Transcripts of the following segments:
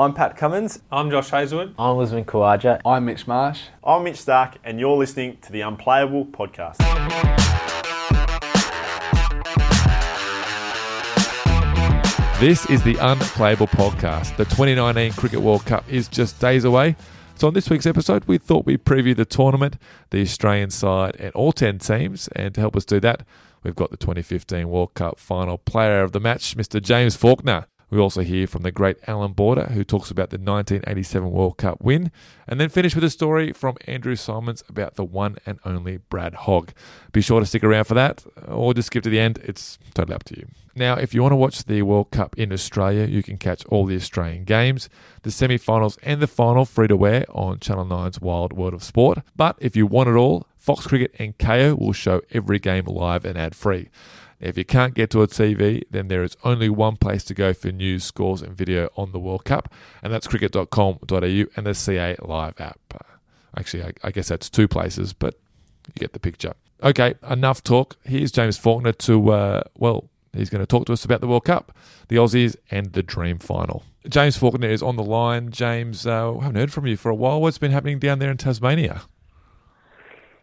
I'm Pat Cummins. I'm Josh Hazlewood. I'm Lisbon Khawaja. I'm Mitch Marsh. I'm Mitch Stark, and you're listening to The Unplayable Podcast. This is The Unplayable Podcast. The 2019 Cricket World Cup is just days away. So on this week's episode, we thought we'd preview the tournament, the Australian side, and all 10 teams. And to help us do that, we've got the 2015 World Cup final player of the match, Mr. James Faulkner. We also hear from the great Alan Border, who talks about the 1987 World Cup win, and then finish with a story from Andrew Symonds about the one and only Brad Hogg. Be sure to stick around for that, or just skip to the end. It's totally up to you. Now, if you want to watch the World Cup in Australia, you can catch all the Australian games, the semi-finals and the final free to wear on Channel 9's Wild World of Sport. But if you want it all, Fox Cricket and Kayo will show every game live and ad-free. If you can't get to a TV, then there is only one place to go for news, scores and video on the World Cup, and that's cricket.com.au and the CA Live app. Actually, I guess that's two places, but you get the picture. Okay, enough talk. Here's James Faulkner to, he's going to talk to us about the World Cup, the Aussies and the dream final. James Faulkner is on the line. James, I haven't heard from you for a while. What's been happening down there in Tasmania?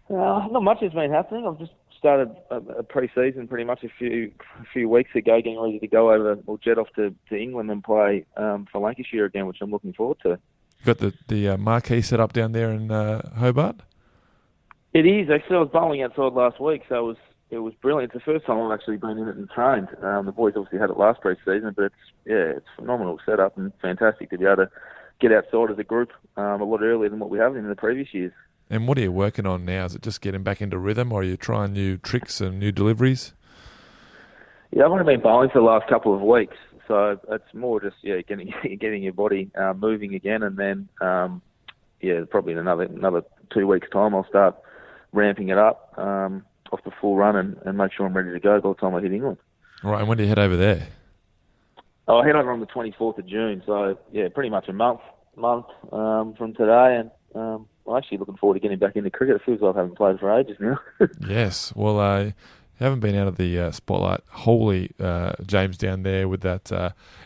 Not much has been happening. I've just started a pre-season pretty much a few weeks ago, getting ready to go over or jet off to England and play for Lancashire again, which I'm looking forward to. You got the marquee set up down there in Hobart? It is. Actually, I was bowling outside last week, so it was brilliant. It's the first time I've actually been in it and trained. The boys obviously had it last pre-season, but it's a phenomenal setup and fantastic to be able to get outside as a group a lot earlier than what we have in the previous years. And what are you working on now? Is it just getting back into rhythm, or are you trying new tricks and new deliveries? Yeah, I've only been bowling for the last couple of weeks, so it's more just getting your body moving again, and then probably in another 2 weeks' time I'll start ramping it up off the full run and make sure I'm ready to go by the time I hit England. All right, and when do you head over there? I'll head over on the 24th of June, so pretty much a month from today, and. I'm actually looking forward to getting back into cricket. It feels like I haven't played for ages now. Yes. Well, I haven't been out of the spotlight wholly, James, down there with that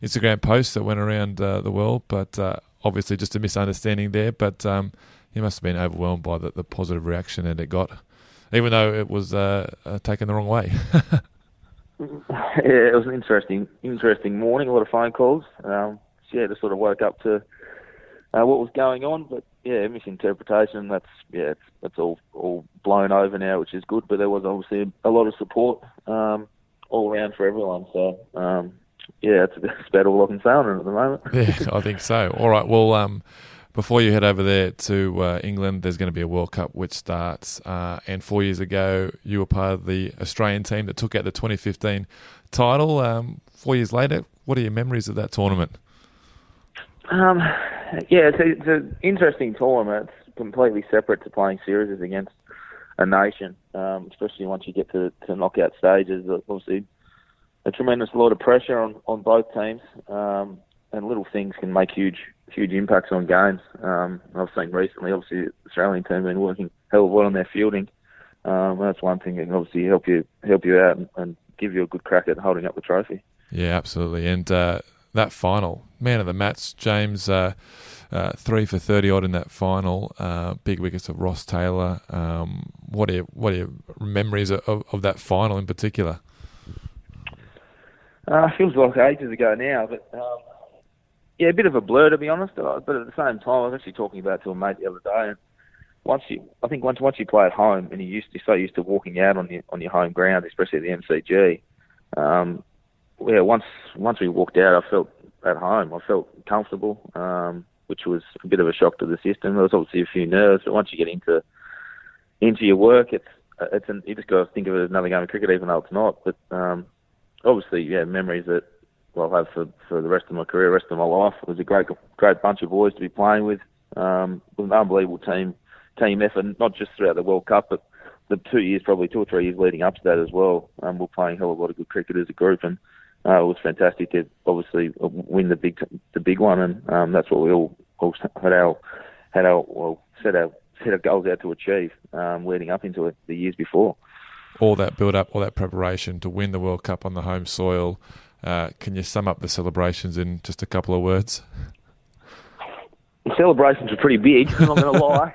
Instagram post that went around the world, but obviously just a misunderstanding there. But you must have been overwhelmed by the positive reaction that it got, even though it was taken the wrong way. It was an interesting morning. A lot of phone calls. Just sort of woke up to what was going on, but misinterpretation. That's all blown over now, which is good. But there was obviously a lot of support all around for everyone. So that's about all I can say on it at the moment. Yeah, I think so. All right. Well, before you head over there to England, there's going to be a World Cup which starts. And 4 years ago, you were part of the Australian team that took out the 2015 title. 4 years later, what are your memories of that tournament? It's an interesting tournament. It's completely separate to playing series against a nation, especially once you get to knockout stages. Obviously, a tremendous lot of pressure on both teams, and little things can make huge impacts on games. I've seen recently, obviously, the Australian team have been working hell of a lot on their fielding. That's one thing that can obviously help you out and give you a good crack at holding up the trophy. Yeah, absolutely. And that final, man of the match, James, 3 for 30-odd in that final. Big wickets of Ross Taylor. What are your memories of that final in particular? Feels like ages ago now, but a bit of a blur, to be honest. But at the same time, I was actually talking about it to a mate the other day. And once you play at home, and you're so used to walking out on your home ground, especially at the MCG. Once we walked out, I felt at home. I felt comfortable, which was a bit of a shock to the system. There was obviously a few nerves, but once you get into your work, you just got to think of it as another game of cricket, even though it's not. But obviously, memories that I'll have for the rest of my career, rest of my life. It was a great bunch of boys to be playing with. It was an unbelievable team effort, not just throughout the World Cup, but the 2 years, probably 2 or 3 years leading up to that as well. We're playing a hell of a lot of good cricket as a group, and it was fantastic to obviously win the big one, and that's what we all set our goals out to achieve leading up into it the years before. All that build-up, all that preparation to win the World Cup on the home soil. Can you sum up the celebrations in just a couple of words? The celebrations were pretty big, I'm not going to lie.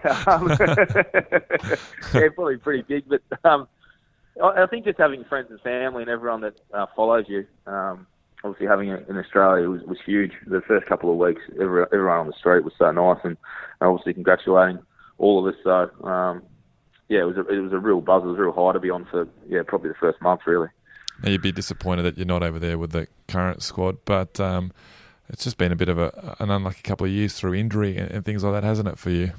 They're probably pretty big, but I think just having friends and family and everyone that follows you, obviously having it in Australia was huge. The first couple of weeks, everyone on the street was so nice, and obviously congratulating all of us. So, it was a real buzz, it was a real high to be on for probably the first month, really. Now, you'd be disappointed that you're not over there with the current squad, but it's just been a bit of an unlucky couple of years through injury and things like that, hasn't it, for you?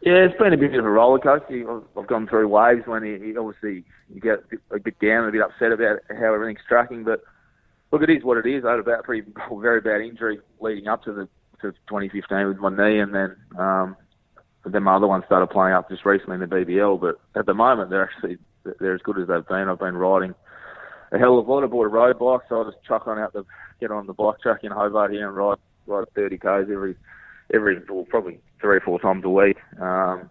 Yeah, it's been a bit of a roller coaster. I've gone through waves when you get a bit down and a bit upset about how everything's tracking, but look, it is what it is. I had a very bad injury leading up to 2015 with my knee, and then my other one started playing up just recently in the BBL, but at the moment they're as good as they've been. I've been riding a hell of a lot. I bought a road bike, so I just get on the bike track in Hobart here and ride 30 k's probably 3 or 4 times a week. And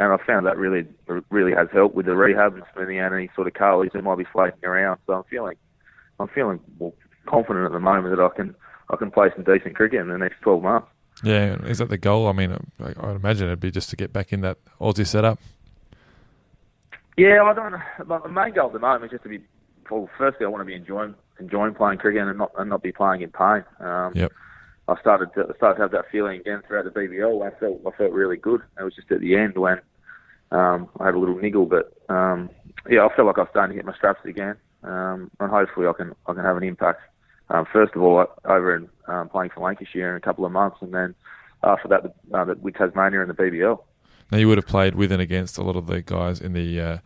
I found that really has helped with the rehab and smoothing out any sort of cartilage that might be floating around. So I'm feeling more confident at the moment that I can play some decent cricket in the next 12 months. Yeah, is that the goal? I mean, I'd imagine it'd be just to get back in that Aussie setup. Yeah, my main goal at the moment is just to be. Well, firstly, I want to be enjoying playing cricket and not be playing in pain. Yep. I started to have that feeling again throughout the BBL. I felt really good. It was just at the end when I had a little niggle, but I felt like I was starting to hit my straps again, and hopefully I can have an impact. First of all, over in playing for Lancashire in a couple of months, and then after that, with Tasmania and the BBL. Now, you would have played with and against a lot of the guys in the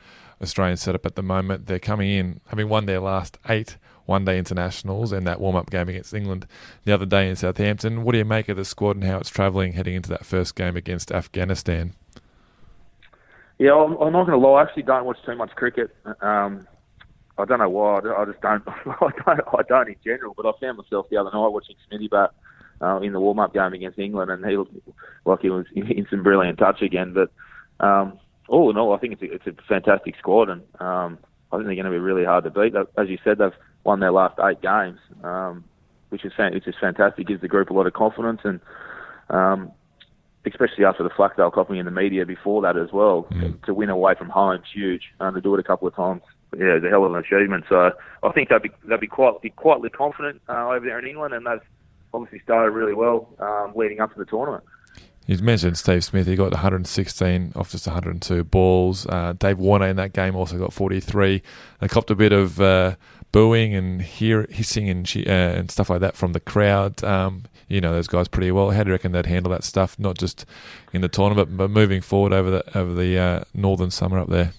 Australian setup at the moment. They're coming in, having won their last 8 one-day internationals and that warm-up game against England the other day in Southampton. What do you make of the squad and how it's travelling heading into that first game against Afghanistan? Yeah, I'm not going to lie. I actually don't watch too much cricket. I don't know why. I just don't. I don't in general. But I found myself the other night watching Smithy bat in the warm-up game against England, and he looked like he was in some brilliant touch again. But all in all, I think it's a fantastic squad, and I think they're going to be really hard to beat. As you said, they've won their last 8 games, which is fantastic. It gives the group a lot of confidence, and especially after the flack they were copying in the media before that as well. Mm. To win away from home is huge, and to do it a couple of times. Yeah, it's a hell of an achievement. So I think they'd be quietly confident over there in England, and they've obviously started really well leading up to the tournament. You mentioned Steve Smith. He got 116 off just 102 balls. Dave Warner in that game also got 43. They copped a bit of booing and hissing and stuff like that from the crowd. You know those guys pretty well. How do you reckon they'd handle that stuff? Not just in the tournament, but moving forward over the northern summer up there.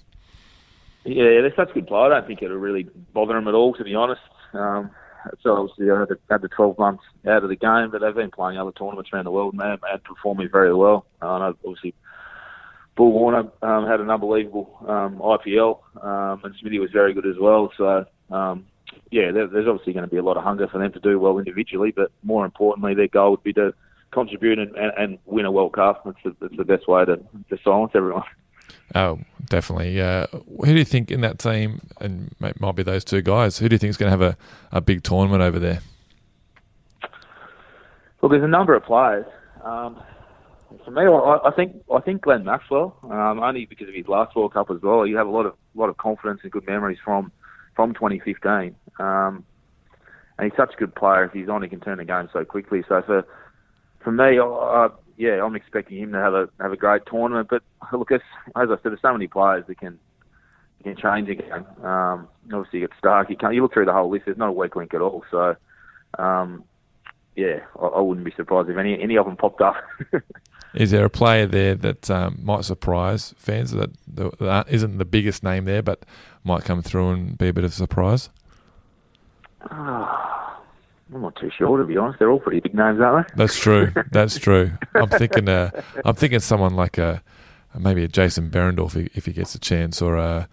Yeah, they're such good players. I don't think it'll really bother them at all, to be honest. So obviously they had the 12 months out of the game, but they've been playing other tournaments around the world, and they had performing very well. And obviously, Bull Warner had an unbelievable IPL, and Smithy was very good as well. So there's obviously going to be a lot of hunger for them to do well individually, but more importantly, their goal would be to contribute and win a World Cup. That's the best way to silence everyone. Oh, definitely. Who do you think in that team, and it might be those two guys, who do you think is going to have a big tournament over there? Well, there's a number of players. For me, I think Glenn Maxwell, only because of his last World Cup as well. You have a lot of confidence and good memories from 2015. And he's such a good player. If he's on, he can turn the game so quickly. So for me, I'm expecting him to have a great tournament. But look, as I said, there's so many players that can change again. Obviously, you get Stark. You look through the whole list. There's not a weak link at all. So, I wouldn't be surprised if any of them popped up. Is there a player there that might surprise fans that isn't the biggest name there, but might come through and be a bit of a surprise? I'm not too sure, to be honest. They're all pretty big names, aren't they? That's true. That's true. I'm thinking someone like maybe a Jason Berendorf if he gets a chance, or a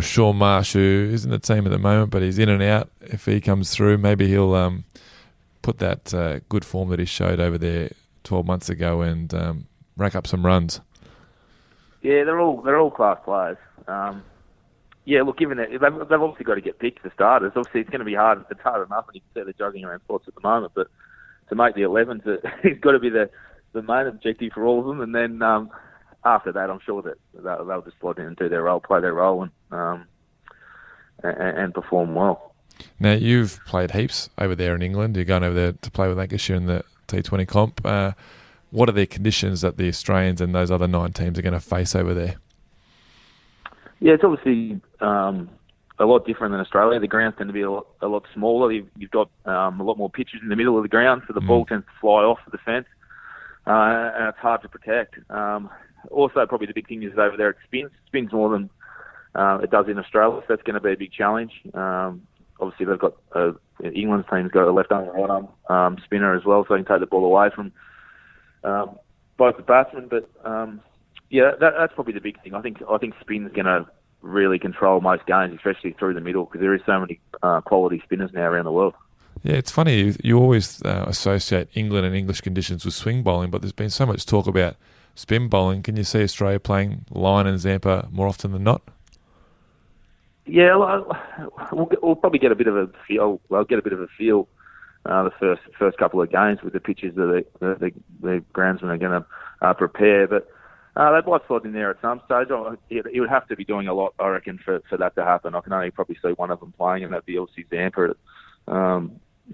Shaun Marsh, who isn't the team at the moment, but he's in and out. If he comes through, maybe he'll put that good form that he showed over there 12 months ago and rack up some runs. Yeah, they're all class players. Yeah, look, given that they've obviously got to get picked for starters. Obviously, it's going to be hard. It's hard enough, and you can see they're juggling around spots at the moment. But to make the 11s, it's got to be the main objective for all of them. And then after that, I'm sure that they'll just slot in and do their role, play their role, and perform well. Now, you've played heaps over there in England. You're going over there to play with Lancashire in the T20 comp. What are the conditions that the Australians and those other 9 teams are going to face over there? Yeah, it's obviously a lot different than Australia. The grounds tend to be a lot smaller. You've got a lot more pitches in the middle of the ground, so the ball tends to fly off the fence, and it's hard to protect. Also, probably the big thing is over there, it spins. It spins more than it does in Australia, so that's going to be a big challenge. Obviously, they've got England's team's got a left arm and right arm spinner as well, so they can take the ball away from both the batsmen, but... Yeah, that's probably the big thing. I think spin's going to really control most games, especially through the middle, because there is so many quality spinners now around the world. Yeah, it's funny. You always associate England and English conditions with swing bowling, but there's been so much talk about spin bowling. Can you see Australia playing Lyon and Zampa more often than not? Yeah, we'll probably get a bit of a feel. We'll get a bit of a feel the first couple of games with the pitches that the groundsmen are going to prepare, but. They might slot in there at some stage. It would have to be doing a lot, I reckon, for that to happen. I can only probably see one of them playing, and that'd be obviously Zampa at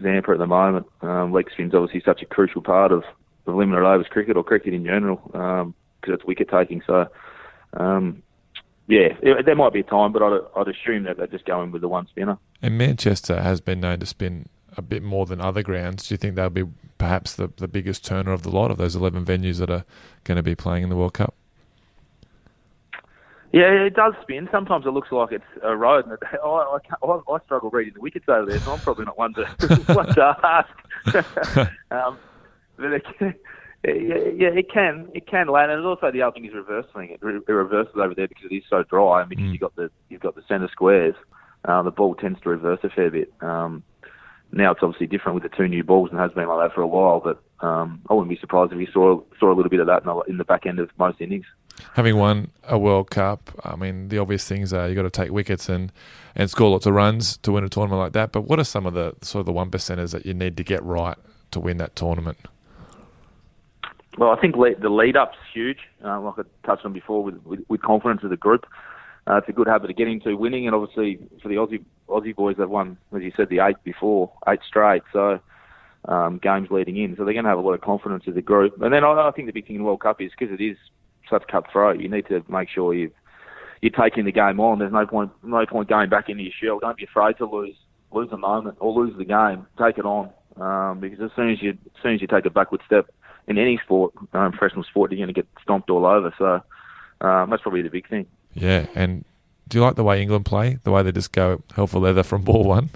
the moment. Leg spin's obviously such a crucial part of limited overs cricket or cricket in general, because it's wicket taking. So, there might be a time, but I'd assume that they're just going with the one spinner. And Manchester has been known to spin a bit more than other grounds. Do you think they'll be perhaps the biggest turner of the lot of those 11 venues that are going to be playing in the World Cup? Yeah, it does spin. Sometimes it looks like it's a road. And I struggle reading the wickets over there, so I'm probably not one to ask. But it can land. And also the other thing is reverse swing. It reverses over there because it is so dry. I mean, you've got the centre squares. The ball tends to reverse a fair bit. Now it's obviously different with the 2 new balls and has been like that for a while, but I wouldn't be surprised if you saw a little bit of that in the back end of most innings. Having won a World Cup, I mean, the obvious things are you've got to take wickets and score lots of runs to win a tournament like that, but what are some of the sort of the 1%ers that you need to get right to win that tournament? Well, I think the lead-up's huge, like I touched on before, with confidence of the group. It's a good habit to get into winning, and obviously for the Aussie boys, they've won, as you said, the 8 before, 8 straight, so games leading in. So they're going to have a lot of confidence as a group. And then I think the big thing in the World Cup is, because it is such cutthroat, you need to make sure you're taking the game on. There's no point going back into your shell. Don't be afraid to lose a moment or lose the game. Take it on, because as soon as you take a backward step in any sport, professional sport, you're going to get stomped all over. So that's probably the big thing. Yeah, and do you like the way England play? The way they just go hell for leather from ball one?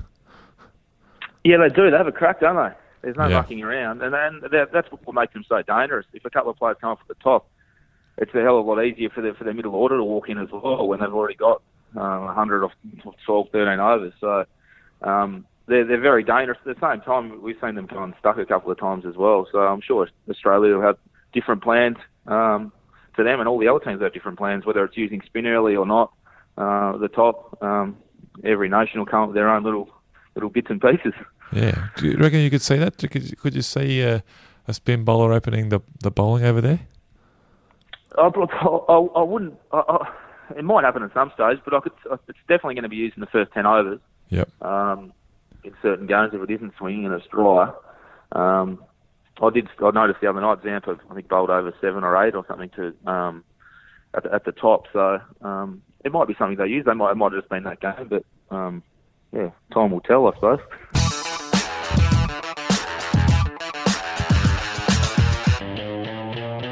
Yeah, they do. They have a crack, don't they? There's no mucking around. And then that's what makes them so dangerous. If a couple of players come off at the top, it's a hell of a lot easier for their middle order to walk in as well when they've already got 100 off 12, 13 overs. So they're very dangerous. At the same time, we've seen them come unstuck a couple of times as well. So I'm sure Australia will have different plans. To them and all the other teams have different plans, whether it's using spin early or not. The top, every nation will come up with their own little bits and pieces. Yeah, do you reckon you could see that? Could you see a spin bowler opening the bowling over there? I wouldn't. It might happen at some stage, but it's definitely going to be used in the first 10 overs. Yep. In certain games, if it isn't swinging and it's dry. I noticed the other night, Zampa, I think, bowled over 7 or 8 or something to at the top. So it might be something they use. It might have just been that game. But, yeah, time will tell, I suppose.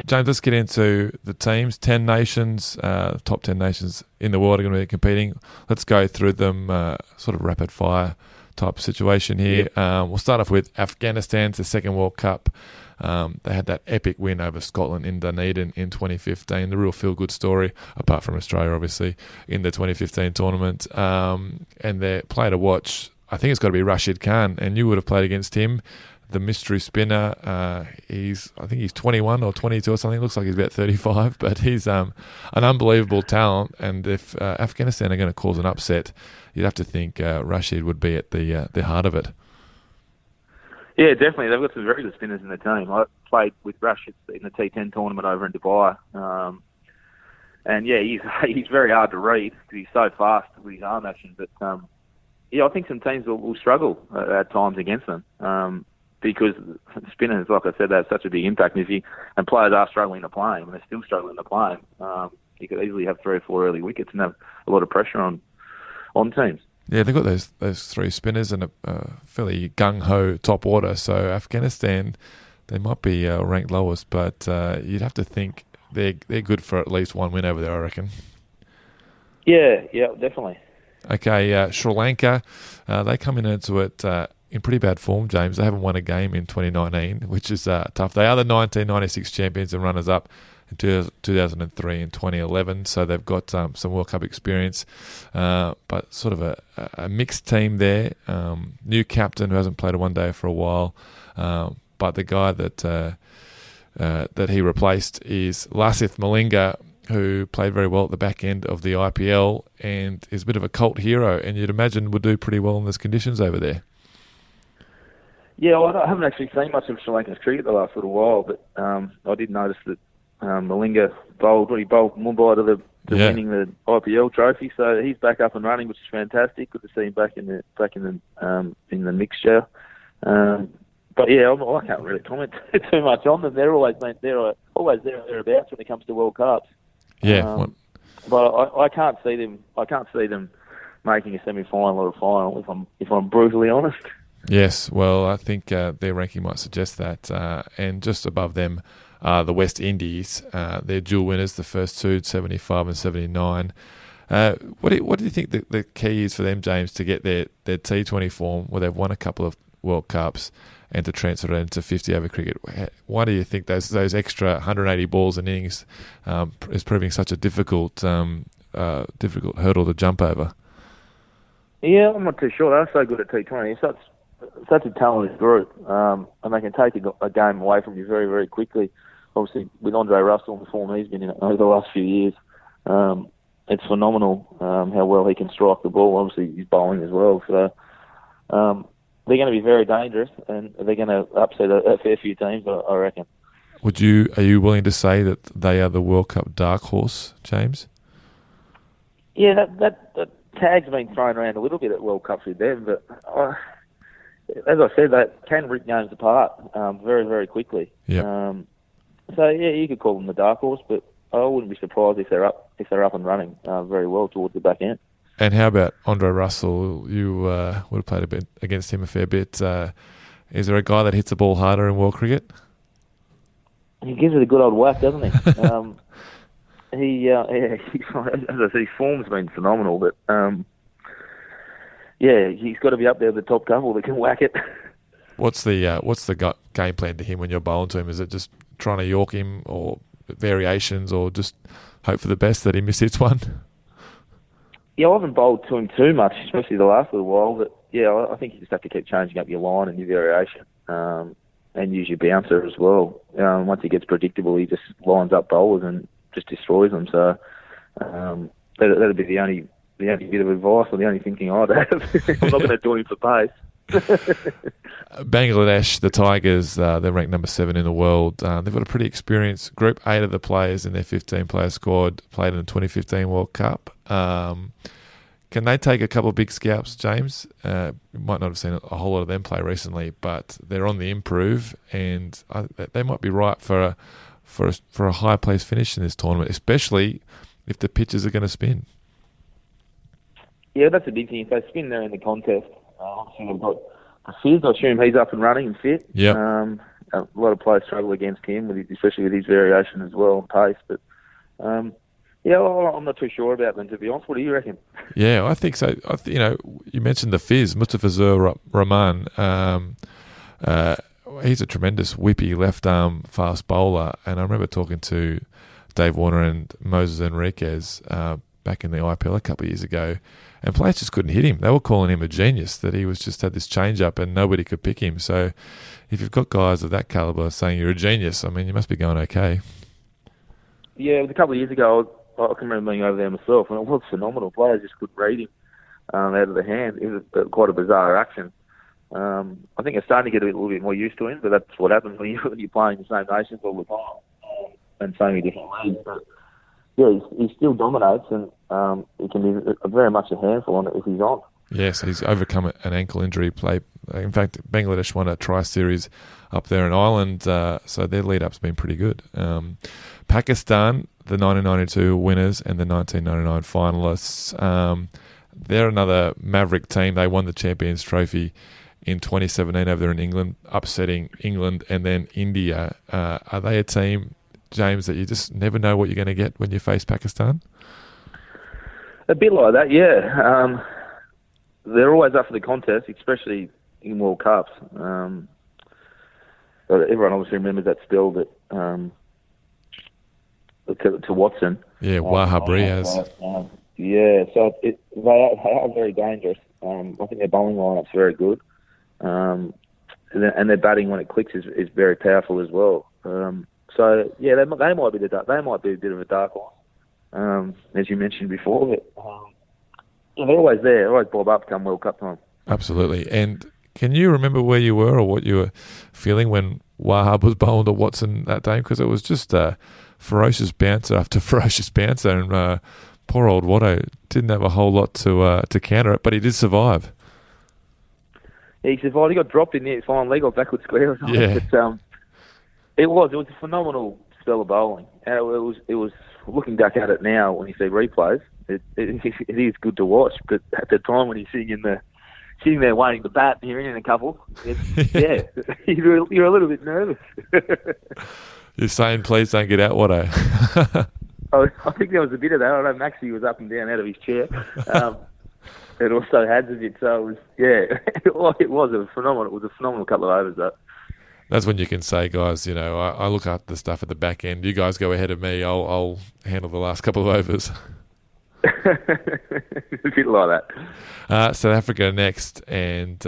James, let's get into the teams. 10 nations, top 10 nations in the world are going to be competing. Let's go through them sort of rapid fire. type of situation here. Yep. We'll start off with Afghanistan's the second World Cup. They had that epic win over Scotland in Dunedin in 2015. The real feel-good story, apart from Australia, obviously, in the 2015 tournament. And their player to watch, I think it's got to be Rashid Khan, and you would have played against him, the mystery spinner. I think he's 21 or 22 or something. It looks like he's about 35, but he's an unbelievable talent. And if Afghanistan are going to cause an upset, you'd have to think Rashid would be at the heart of it. Yeah, definitely. They've got some very good spinners in their team. I played with Rashid in the T10 tournament over in Dubai. And yeah, he's very hard to read because he's so fast with his arm action. But yeah, I think some teams will struggle at times against them. Because spinners, like I said, they have such a big impact. And players are struggling to play him, and they're still struggling to play him. You could easily have 3 or 4 early wickets and have a lot of pressure on teams. Yeah, they've got those 3 spinners and a fairly gung-ho top order. So Afghanistan, they might be ranked lowest, but you'd have to think they're good for at least 1 win over there, I reckon. Yeah, definitely. Okay, Sri Lanka, they come into it in pretty bad form, James. They haven't won a game in 2019, which is tough. They are the 1996 champions and runners-up in 2003 and 2011, so they've got some World Cup experience, but sort of a mixed team there. New captain who hasn't played a one-day for a while, but the guy that he replaced is Lasith Malinga, who played very well at the back end of the IPL and is a bit of a cult hero, and you'd imagine would do pretty well in those conditions over there. Yeah, well, I haven't actually seen much of Sri Lanka's cricket the last little while, but I did notice that Malinga bowled Mumbai to winning the IPL trophy, so he's back up and running, which is fantastic. Good to see him back in the mixture. But yeah, I can't really comment too much on them. They're always there and thereabouts when it comes to World Cups. Yeah, but I can't see them making a semi-final or a final if I'm brutally honest. Yes, well, I think their ranking might suggest that. And just above them are the West Indies. They're dual winners, the first two, 75 and 79. What do you think the key is for them, James, to get their T20 form where they've won a couple of World Cups and to transfer it into 50-over cricket? Why do you think those extra 180 balls and innings is proving such a difficult hurdle to jump over? Yeah, I'm not too sure. They're so good at T20. Such a talented group, and they can take a game away from you very, very quickly. Obviously, with Andre Russell and the form he's been in over the last few years, it's phenomenal how well he can strike the ball. Obviously, he's bowling as well. So they're going to be very dangerous, and they're going to upset a fair few teams, I reckon. Are you willing to say that they are the World Cup dark horse, James? Yeah, that tag's been thrown around a little bit at World Cup with them, but... as I said, that can rip games apart very, very quickly. Yep. So yeah, you could call them the dark horse, but I wouldn't be surprised if they're up and running very well towards the back end. And how about Andre Russell? You would have played a bit against him a fair bit. Is there a guy that hits the ball harder in world cricket? He gives it a good old whack, doesn't he? As I said, his form's been phenomenal, but. Yeah, he's got to be up there at the top couple that can whack it. What's the game plan to him when you're bowling to him? Is it just trying to york him or variations or just hope for the best that he mishits one? Yeah, I haven't bowled to him too much, especially the last little while. But yeah, I think you just have to keep changing up your line and your variation and use your bouncer as well. Once he gets predictable, he just lines up bowlers and just destroys them. So that'll be the only... the only bit of advice or the only thinking I'd have. I'm not going to do him for pace. Bangladesh, the Tigers, they're ranked number 7 in the world. They've got a pretty experienced group. 8 of the players in their 15-player squad played in the 2015 World Cup. Can they take a couple of big scalps, James? You might not have seen a whole lot of them play recently, but they're on the improve, and they might be right for a high-place finish in this tournament, especially if the pitches are going to spin. Yeah, that's a big thing. If they spin there in the contest, obviously we've got Fizz. I assume he's up and running and fit. Yeah. A lot of players struggle against him, especially with his variation as well and pace. But Yeah, well, I'm not too sure about them, to be honest. What do you reckon? Yeah, I think so. You know, you mentioned the Fizz, Mustafizur Rahman. He's a tremendous whippy left-arm fast bowler. And I remember talking to Dave Warner and Moses Enriquez back in the IPL a couple of years ago, and players just couldn't hit him. They were calling him a genius, that he was just had this change-up and nobody could pick him. So if you've got guys of that calibre saying you're a genius, I mean, you must be going okay. Yeah, it was a couple of years ago. I can remember being over there myself, and it was phenomenal. Players just couldn't read him out of the hand. It was quite a bizarre action. I think I'm starting to get a little bit more used to him, but that's what happens when you're playing the same nations all the time and so many different leagues. But yeah, he still dominates, and he can be very much a handful on it if he's on. Yes, he's overcome an ankle injury. In fact, Bangladesh won a tri-series up there in Ireland, so their lead-up's been pretty good. Pakistan, the 1992 winners and the 1999 finalists, they're another maverick team. They won the Champions Trophy in 2017 over there in England, upsetting England and then India. Are they a team, James, that you just never know what you're going to get when you face Pakistan? A bit like that, yeah. They're always up for the contest, especially in World Cups. Everyone obviously remembers that spell that to Watson. Yeah, Wahab Riaz. Yeah, so they are very dangerous. I think their bowling lineup's very good, and their batting when it clicks is very powerful as well. So yeah, they might be they might be a bit of a dark horse, as you mentioned before. But they're always there. They're always bob up come World Cup time. Absolutely. And can you remember where you were or what you were feeling when Wahab was bowling to Watson that day? Because it was just ferocious bouncer after ferocious bouncer, and poor old Watto didn't have a whole lot to counter it, but he did survive. Yeah, he survived. He got dropped in the final leg or backward square or something. Yeah. But, it was a phenomenal spell of bowling. And it was looking back at it now when you see replays, it is good to watch. But at the time when he's sitting there waiting to bat and you're in a couple, yeah, you're a little bit nervous. You're saying, please don't get out, Watto. I think there was a bit of that. I know Maxie was up and down out of his chair. It also had a bit. So, it was a phenomenal couple of overs, though. That's when you can say, guys, you know, I look after the stuff at the back end. You guys go ahead of me. I'll handle the last couple of overs. A bit like that. South Africa next, and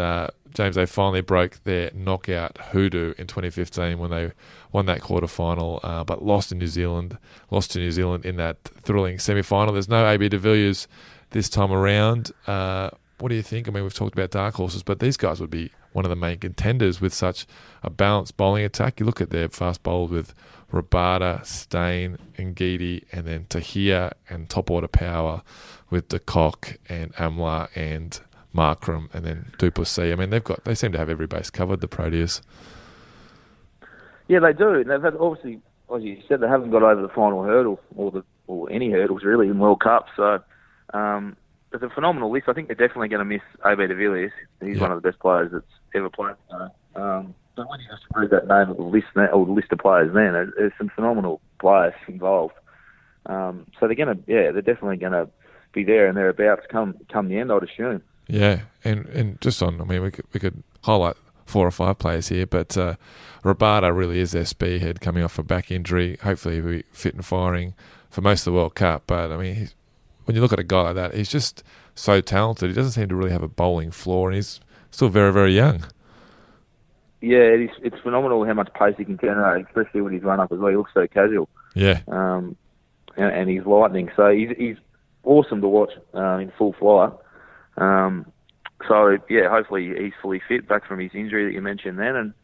James, they finally broke their knockout hoodoo in 2015 when they won that quarterfinal, but lost to New Zealand in that thrilling semi-final. There's no AB de Villiers this time around. What do you think? I mean, we've talked about dark horses, but these guys would be one of the main contenders with such a balanced bowling attack. You look at their fast bowled with Rabada, Stain, Ngidi, and then Tahir, and top-order power with De Kock and Amla and Markram, and then Duplessis. I mean, they seem to have every base covered, the Proteas. Yeah, they do. They've had, obviously, as you said, they haven't got over the final hurdle or any hurdles really in World Cup. So it's a phenomenal list. I think they're definitely going to miss AB de Villiers. He's one of the best players that's ever played. So when you just read that name of the list or the list of players, then there's some phenomenal players involved. So they're definitely going to be there and thereabouts come the end, I'd assume. Yeah, and just on, I mean, we could highlight 4 or 5 players here, but Rabada really is their spearhead coming off a back injury. Hopefully he'll be fit and firing for most of the World Cup. But I mean, when you look at a guy like that, he's just so talented. He doesn't seem to really have a bowling floor, and he's still very, very young. Yeah, it's phenomenal how much pace he can generate, especially when he's run up as well. He looks so casual. Yeah. And he's lightning. So he's awesome to watch in full flight. So, yeah, hopefully he's fully fit back from his injury that you mentioned then,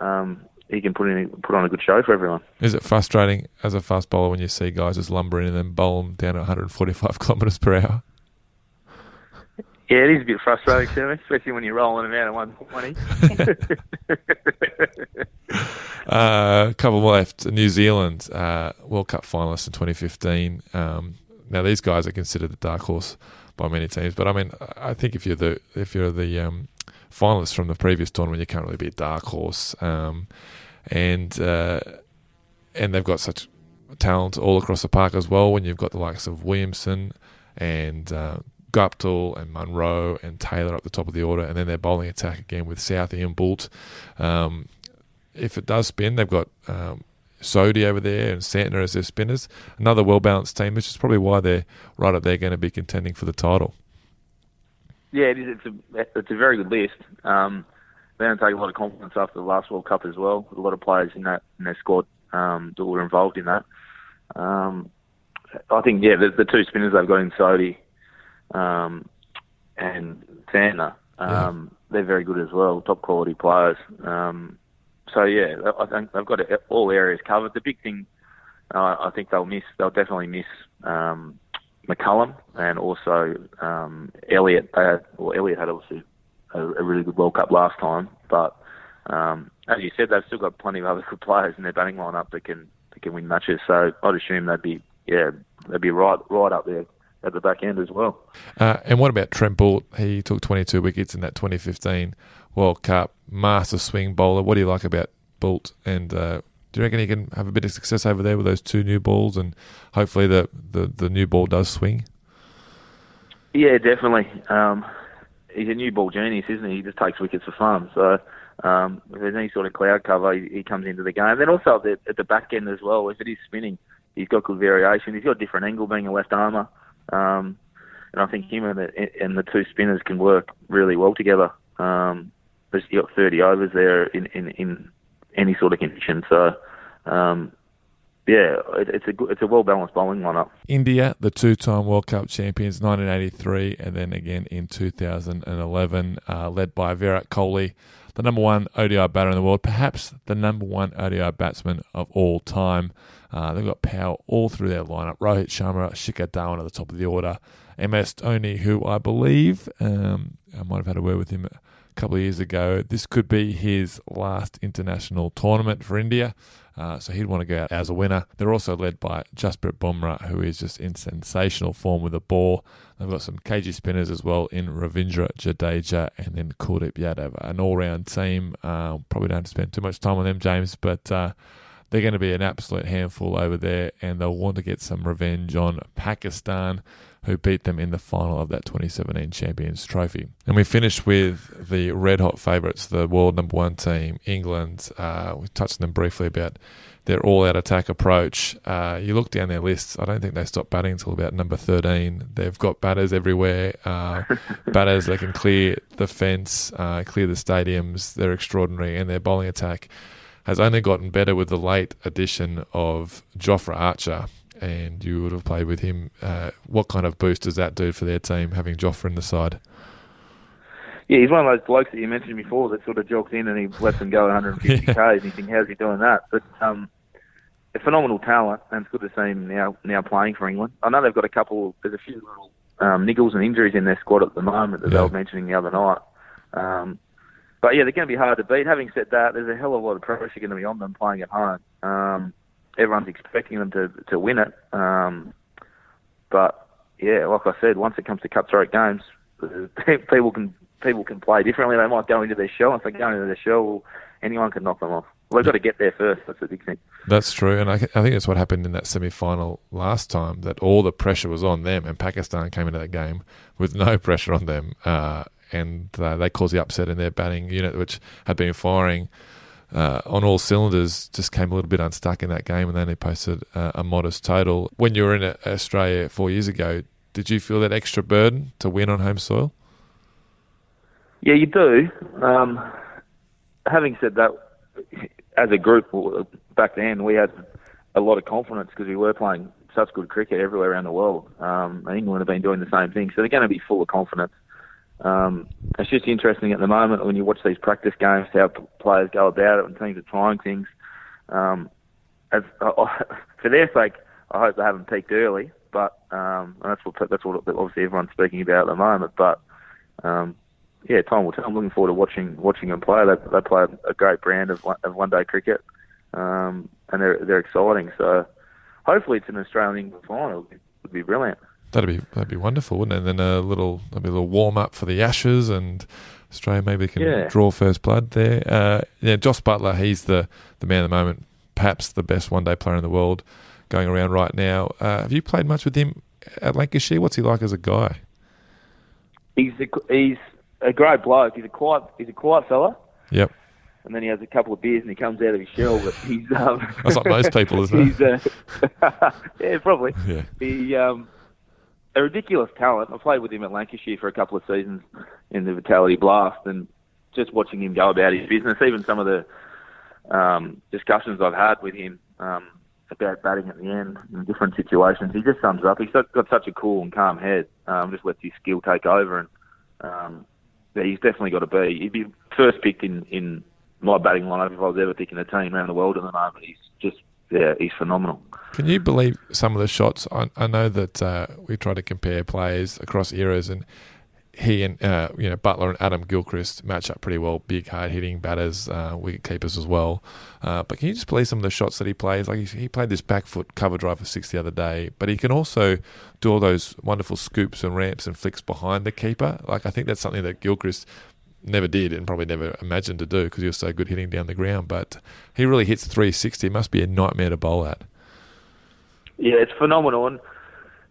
and he can put on a good show for everyone. Is it frustrating as a fast bowler when you see guys just lumber in and then bowl them down at 145 kilometres per hour? Yeah, it is a bit frustrating, especially when you're rolling them out at 120. A couple more left. New Zealand, World Cup finalists in 2015. Now, these guys are considered the dark horse by many teams, but I mean, I think if you're the finalists from the previous tournament, you can't really be a dark horse, and they've got such talent all across the park as well when you've got the likes of Williamson and Guptill and Munro and Taylor up the top of the order, and then their bowling attack again with Southey and Boult. If it does spin, they've got Sodhi over there and Santner as their spinners. Another well-balanced team, which is probably why they're right up there going to be contending for the title. Yeah, it is. It's a very good list. They're going to take a lot of confidence after the last World Cup as well. A lot of players in their squad that were involved in that. I think, yeah, the two spinners they've got in Sodhi and Santner, they're very good as well, top-quality players. So, yeah, I think they've got all areas covered. The big thing I think they'll definitely miss McCullum and also Elliott. Elliott had obviously a really good World Cup last time, but as you said, they've still got plenty of other good players in their batting lineup that can win matches. So I'd assume they'd be right up there at the back end as well. And what about Trent Boult? He took 22 wickets in that 2015 World Cup. Master swing bowler. What do you like about Boult? And do you reckon he can have a bit of success over there with those two new balls? And hopefully the new ball does swing. Yeah, definitely. He's a new ball genius, isn't he? He just takes wickets for fun. So if there's any sort of cloud cover, he comes into the game. And then also at the back end as well, if it is spinning, he's got good variation. He's got a different angle being a left armour. And I think him and the two spinners can work really well together. But you've got 30 overs there in any sort of condition. So, yeah, it's a well-balanced bowling lineup. India, the two-time World Cup champions, 1983 and then again in 2011, led by Virat Kohli, the number one ODI batter in the world, perhaps the number one ODI batsman of all time. They've got power all through their lineup. Rohit Sharma, Shikhar Dhawan at the top of the order. MS Dhoni, who I believe, I might have had a word with him a couple of years ago, this could be his last international tournament for India. So he'd want to go out as a winner. They're also led by Jasprit Bumrah, who is just in sensational form with the ball. They've got some cagey spinners as well in Ravindra Jadeja and then Kuldeep Yadav. An all-round team. Probably don't have to spend too much time on them, James, but they're going to be an absolute handful over there, and they'll want to get some revenge on Pakistan, who beat them in the final of that 2017 Champions Trophy. And we finished with the red-hot favourites, the world number one team, England. We touched on them briefly about their all-out attack approach. You look down their lists, I don't think they stopped batting until about number 13. They've got batters everywhere, batters that can clear the fence, clear the stadiums. They're extraordinary, and their bowling attack has only gotten better with the late addition of Jofra Archer. And you would have played with him. What kind of boost does that do for their team, having Jofra in the side? Yeah, he's one of those blokes that you mentioned before that sort of jogs in and he lets them go 150 Ks. And you think, how's he doing that? But a phenomenal talent, and it's good to see him now playing for England. I know they've got there's a few little niggles and injuries in their squad at the moment that they were mentioning the other night. But yeah, they're going to be hard to beat. Having said that, there's a hell of a lot of pressure going to be on them playing at home. Everyone's expecting them to win it. But, yeah, like I said, once it comes to cutthroat games, people can play differently. They might go into their shell. If they go into their shell, anyone can knock them off. Well, they've got to get there first. That's the big thing. That's true. And I think that's what happened in that semi-final last time, that all the pressure was on them, and Pakistan came into that game with no pressure on them. And they caused the upset in their batting unit, which had been firing on all cylinders, just came a little bit unstuck in that game, and they only posted a modest total. When you were in Australia 4 years ago, did you feel that extra burden to win on home soil? Yeah, you do. Having said that, as a group back then, we had a lot of confidence because we were playing such good cricket everywhere around the world. England have been doing the same thing, so they're going to be full of confidence. It's just interesting at the moment when you watch these practice games, how players go about it and teams are trying things. For their sake, I hope they haven't peaked early, but that's what obviously everyone's speaking about at the moment. But yeah, time will tell. I'm looking forward to watching them play. They play a great brand of one-day cricket, and they're exciting. So hopefully it's an Australian England final. It would be brilliant. That'd be wonderful, wouldn't it? And then a little warm up for the Ashes, and Australia maybe can draw first blood there. Joss Butler, he's the man at the moment, perhaps the best one day player in the world. going around right now. Have you played much with him at Lancashire? What's he like as a guy? He's a great bloke. He's a quiet fella. Yep. And then he has a couple of beers and he comes out of his shell. But he's that's like most people, isn't it? Yeah, probably. Yeah. A ridiculous talent. I played with him at Lancashire for a couple of seasons in the Vitality Blast, and just watching him go about his business, even some of the discussions I've had with him about batting at the end in different situations, he just sums up. He's got such a cool and calm head. Just lets his skill take over, and he's definitely got to be. He'd be first picked in my batting lineup if I was ever picking a team around the world at the moment. He's just, yeah, he's phenomenal. Can you believe some of the shots? I know that we try to compare players across eras, and he and Butler and Adam Gilchrist match up pretty well. Big, hard-hitting batters, wicket keepers as well. But can you just believe some of the shots that he plays? Like he played this back foot cover drive for six the other day, but he can also do all those wonderful scoops and ramps and flicks behind the keeper. Like I think that's something that Gilchrist never did and probably never imagined to do because he was so good hitting down the ground. But he really hits 360. It must be a nightmare to bowl at. Yeah, it's phenomenal. And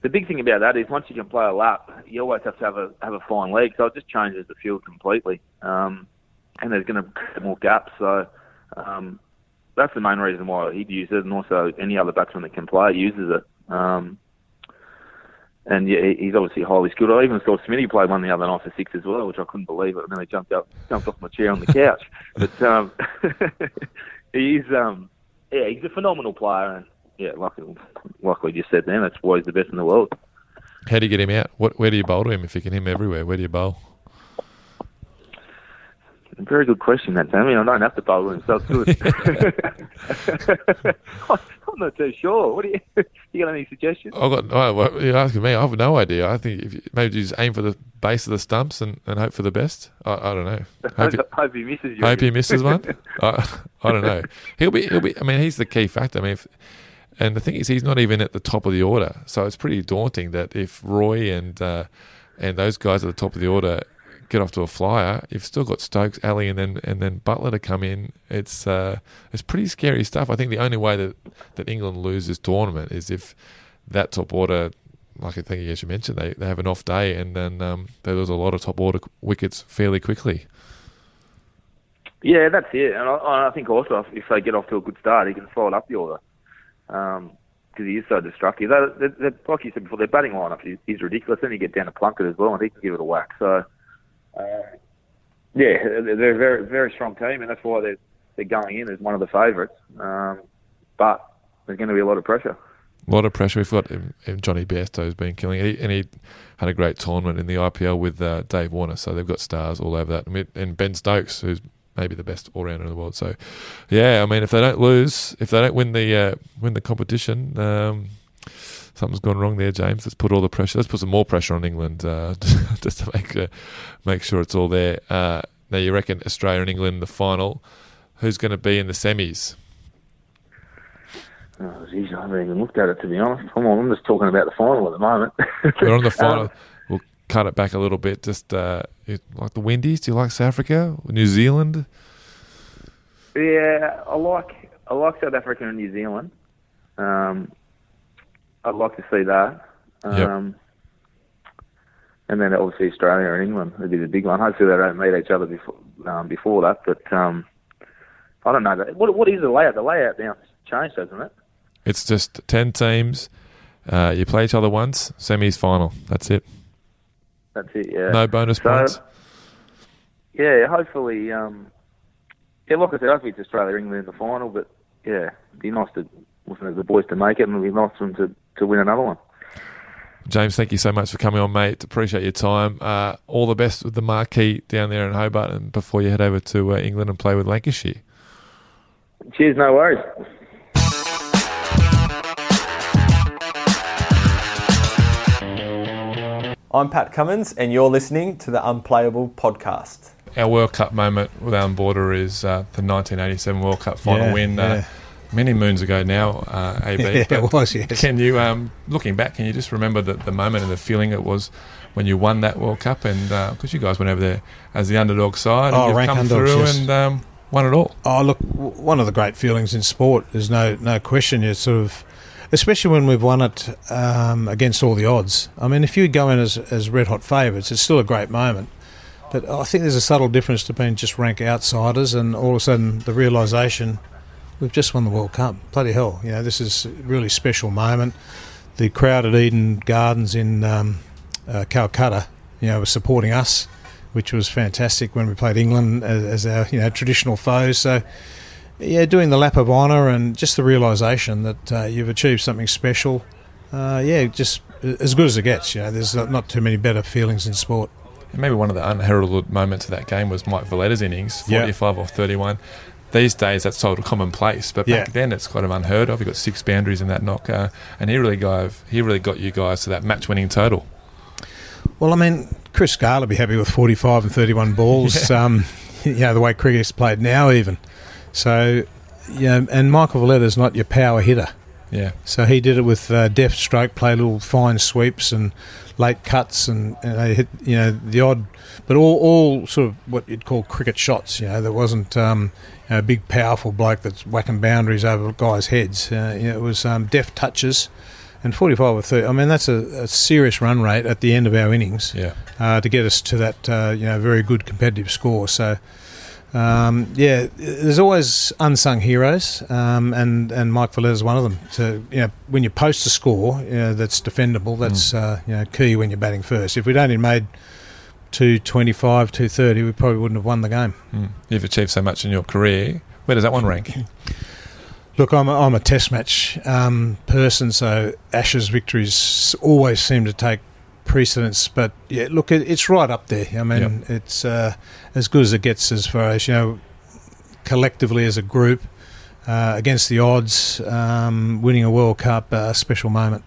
the big thing about that is once you can play a lap, you always have to have a fine leg. So it just changes the field completely, and there's going to be more gaps. So that's the main reason why he'd use it, and also any other batsman that can play uses it. And yeah, he's obviously highly skilled. I even saw Smitty play one the other night for six as well, which I couldn't believe. I nearly jumped off my chair on the couch. But he's a phenomenal player. And yeah, like we just said then, that's why he's the best in the world. How do you get him out? Where do you bowl to him if you can hit him everywhere? Where do you bowl? Very good question, that, Sammy. I don't have to bowl to him, so it's good. I'm not too sure. What do you got any suggestions? You're asking me. I have no idea. I think maybe just aim for the base of the stumps and hope for the best. I don't know. Hope he misses you. Hope he misses one? I don't know. He'll be. I mean, he's the key factor. I mean, and the thing is, he's not even at the top of the order, so it's pretty daunting that if Roy and those guys at the top of the order get off to a flyer, you've still got Stokes, Alley, and then Butler to come in. It's pretty scary stuff. I think the only way that England lose this tournament is if that top order, like I think as you mentioned, they have an off day, and then they lose a lot of top order wickets fairly quickly. Yeah, that's it. And I think also if they get off to a good start, he can slide up the order. Because he is so destructive. Like you said before, their batting lineup is ridiculous. Then you get down to Plunkett as well, and he can give it a whack. So, yeah, they're a very, very strong team, and that's why they're going in as one of the favourites. But there's going to be a lot of pressure. A lot of pressure. We've got Johnny Bairstow's been killing it, and he had a great tournament in the IPL with Dave Warner. So they've got stars all over that, and Ben Stokes, who's maybe the best all-rounder in the world. So, yeah, I mean, if they don't win the competition, something's gone wrong there, James. Let's put all the pressure. Let's put some more pressure on England just to make sure it's all there. Now, you reckon Australia and England in the final? Who's going to be in the semis? Oh, geez, I haven't even looked at it, to be honest. Come on, I'm just talking about the final at the moment. We're on the final. We'll cut it back a little bit. Just like the Windies? Do you like South Africa? New Zealand? Yeah, I like South Africa and New Zealand. I'd like to see that. And then obviously Australia and England would be the big one. Hopefully they don't meet each other before that. But I don't know. What is the layout? The layout now has changed, hasn't it? It's just 10 teams. You play each other once, semis, final. That's it. That's it, yeah. No bonus points? Yeah, hopefully. Like I said, hopefully it's Australia and England in the final, but yeah, it'd be nice to listen to the boys to make it, and it'd be nice for them to win another one. James, thank you so much for coming on, mate. Appreciate your time. All the best with the marquee down there in Hobart, and before you head over to England and play with Lancashire. Cheers, no worries. I'm Pat Cummins, and you're listening to The Unplayable Podcast. Our World Cup moment without a border is the 1987 World Cup final win many moons ago now, AB. Yeah, but it was, yes. Can you, looking back, can you just remember the moment and the feeling it was when you won that World Cup? And because you guys went over there as the underdog side, and you've come through and won it all. Oh, look, one of the great feelings in sport, there's no question. You're sort of especially when we've won it against all the odds. I mean, if you go in as red-hot favourites, it's still a great moment. But I think there's a subtle difference between just rank outsiders and all of a sudden the realisation, we've just won the World Cup. Bloody hell, you know, this is a really special moment. The crowd at Eden Gardens in Calcutta, you know, was supporting us, which was fantastic when we played England as our, you know, traditional foes. So, yeah, doing the lap of honour and just the realisation that you've achieved something special, just as good as it gets. You know, there's not too many better feelings in sport. Maybe one of the unheralded moments of that game was Mike Villetta's innings, 45 off 31. These days that's sort of commonplace, but back then it's kind of unheard of. He got 6 boundaries in that knock, and he really got you guys to that match-winning total. Well, I mean, Chris Scarlett would be happy with 45 and 31 balls, you know, the way cricket's played now even. So, you know, and Michael Villetta's not your power hitter. Yeah. So he did it with deft stroke play, little fine sweeps and late cuts, and they hit, you know, the odd, but all sort of what you'd call cricket shots. You know, there wasn't a big powerful bloke that's whacking boundaries over guys' heads. You know, it was deft touches, and 45 or 30. I mean, that's a serious run rate at the end of our innings. Yeah. To get us to that, you know, very good competitive score. So. There's always unsung heroes, and Mike Valletta's one of them. So, you know, when you post a score, you know, that's defendable, that's you know, key when you're batting first. If we'd only made 225, 230, we probably wouldn't have won the game. Mm. You've achieved so much in your career. Where does that one rank? Look, I'm a test match person, so Ashes victories always seem to take precedence, but yeah, look, it's right up there. I mean, it's as good as it gets as far as, you know, collectively as a group, against the odds, winning a World Cup, special moment.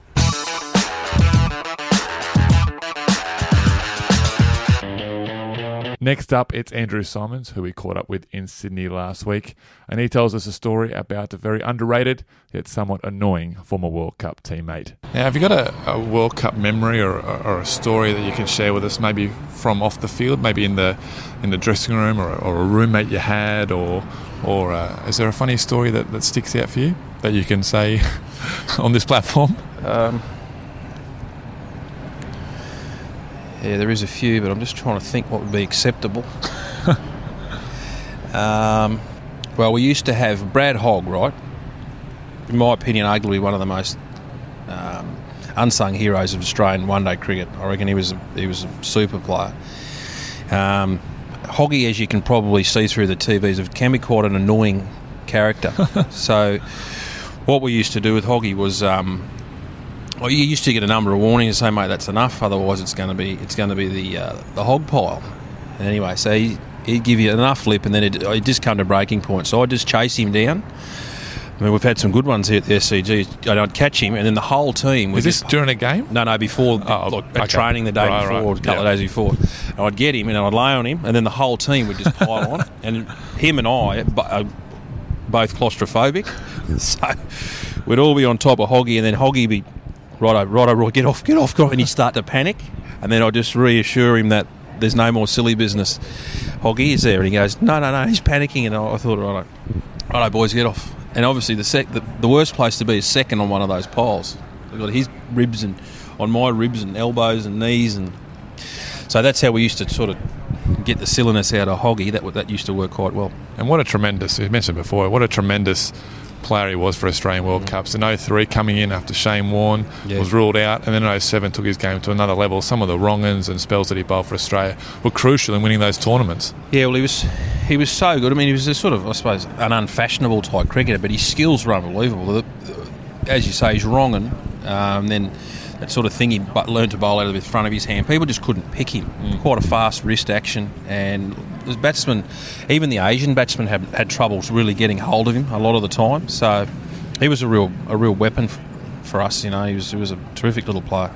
Next up, it's Andrew Symonds, who we caught up with in Sydney last week, and he tells us a story about a very underrated yet somewhat annoying former World Cup teammate. Now, have you got a World Cup memory or a story that you can share with us, maybe from off the field, maybe in the dressing room, or a roommate you had, or is there a funny story that sticks out for you that you can say on this platform? Yeah, there is a few, but I'm just trying to think what would be acceptable. Well, we used to have Brad Hogg, right? In my opinion, arguably one of the most unsung heroes of Australian one-day cricket. I reckon he was a super player. Hoggy, as you can probably see through the TVs, can be quite an annoying character. So what we used to do with Hoggy was... Well, you used to get a number of warnings to say, mate, that's enough. Otherwise, it's going to be the hog pile. And anyway, so he'd give you enough lip, and then he'd just come to breaking point. So I'd just chase him down. I mean, we've had some good ones here at the SCG. And I'd catch him, and then the whole team... Is this during a game? No, before. Training the day before, a couple of days before. And I'd get him, and I'd lay on him, and then the whole team would just pile on. And him and I are both claustrophobic. So we'd all be on top of Hoggy, and then Hoggy be... Righto, get off, and he'd start to panic, and then I'll just reassure him that there's no more silly business. Hoggy is there, and he goes, no, he's panicking, and I thought, righto, boys, get off. And obviously the worst place to be is second on one of those piles. I've got his ribs and on my ribs and elbows and knees, and so that's how we used to sort of get the silliness out of Hoggy. That used to work quite well. And what a tremendous player he was for Australian World Cups. In 2003, coming in after Shane Warne was ruled out, and then in 2007 took his game to another level. Some of the wrong-uns and spells that he bowled for Australia were crucial in winning those tournaments. Yeah, well, he was so good. I mean, he was a sort of, I suppose, an unfashionable type cricketer, but his skills were unbelievable. As you say, he's wrong-un, then that sort of thing he learned to bowl out of the front of his hand. People just couldn't pick him. Quite a fast wrist action, and... The batsmen, even the Asian batsmen, had troubles really getting hold of him a lot of the time. So he was a real weapon for us. You know, he was a terrific little player.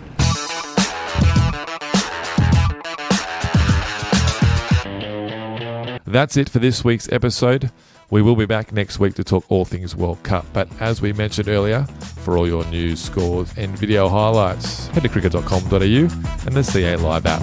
That's it for this week's episode. We will be back next week to talk all things World Cup. But as we mentioned earlier, for all your news, scores and video highlights, head to cricket.com.au and the CA Live app.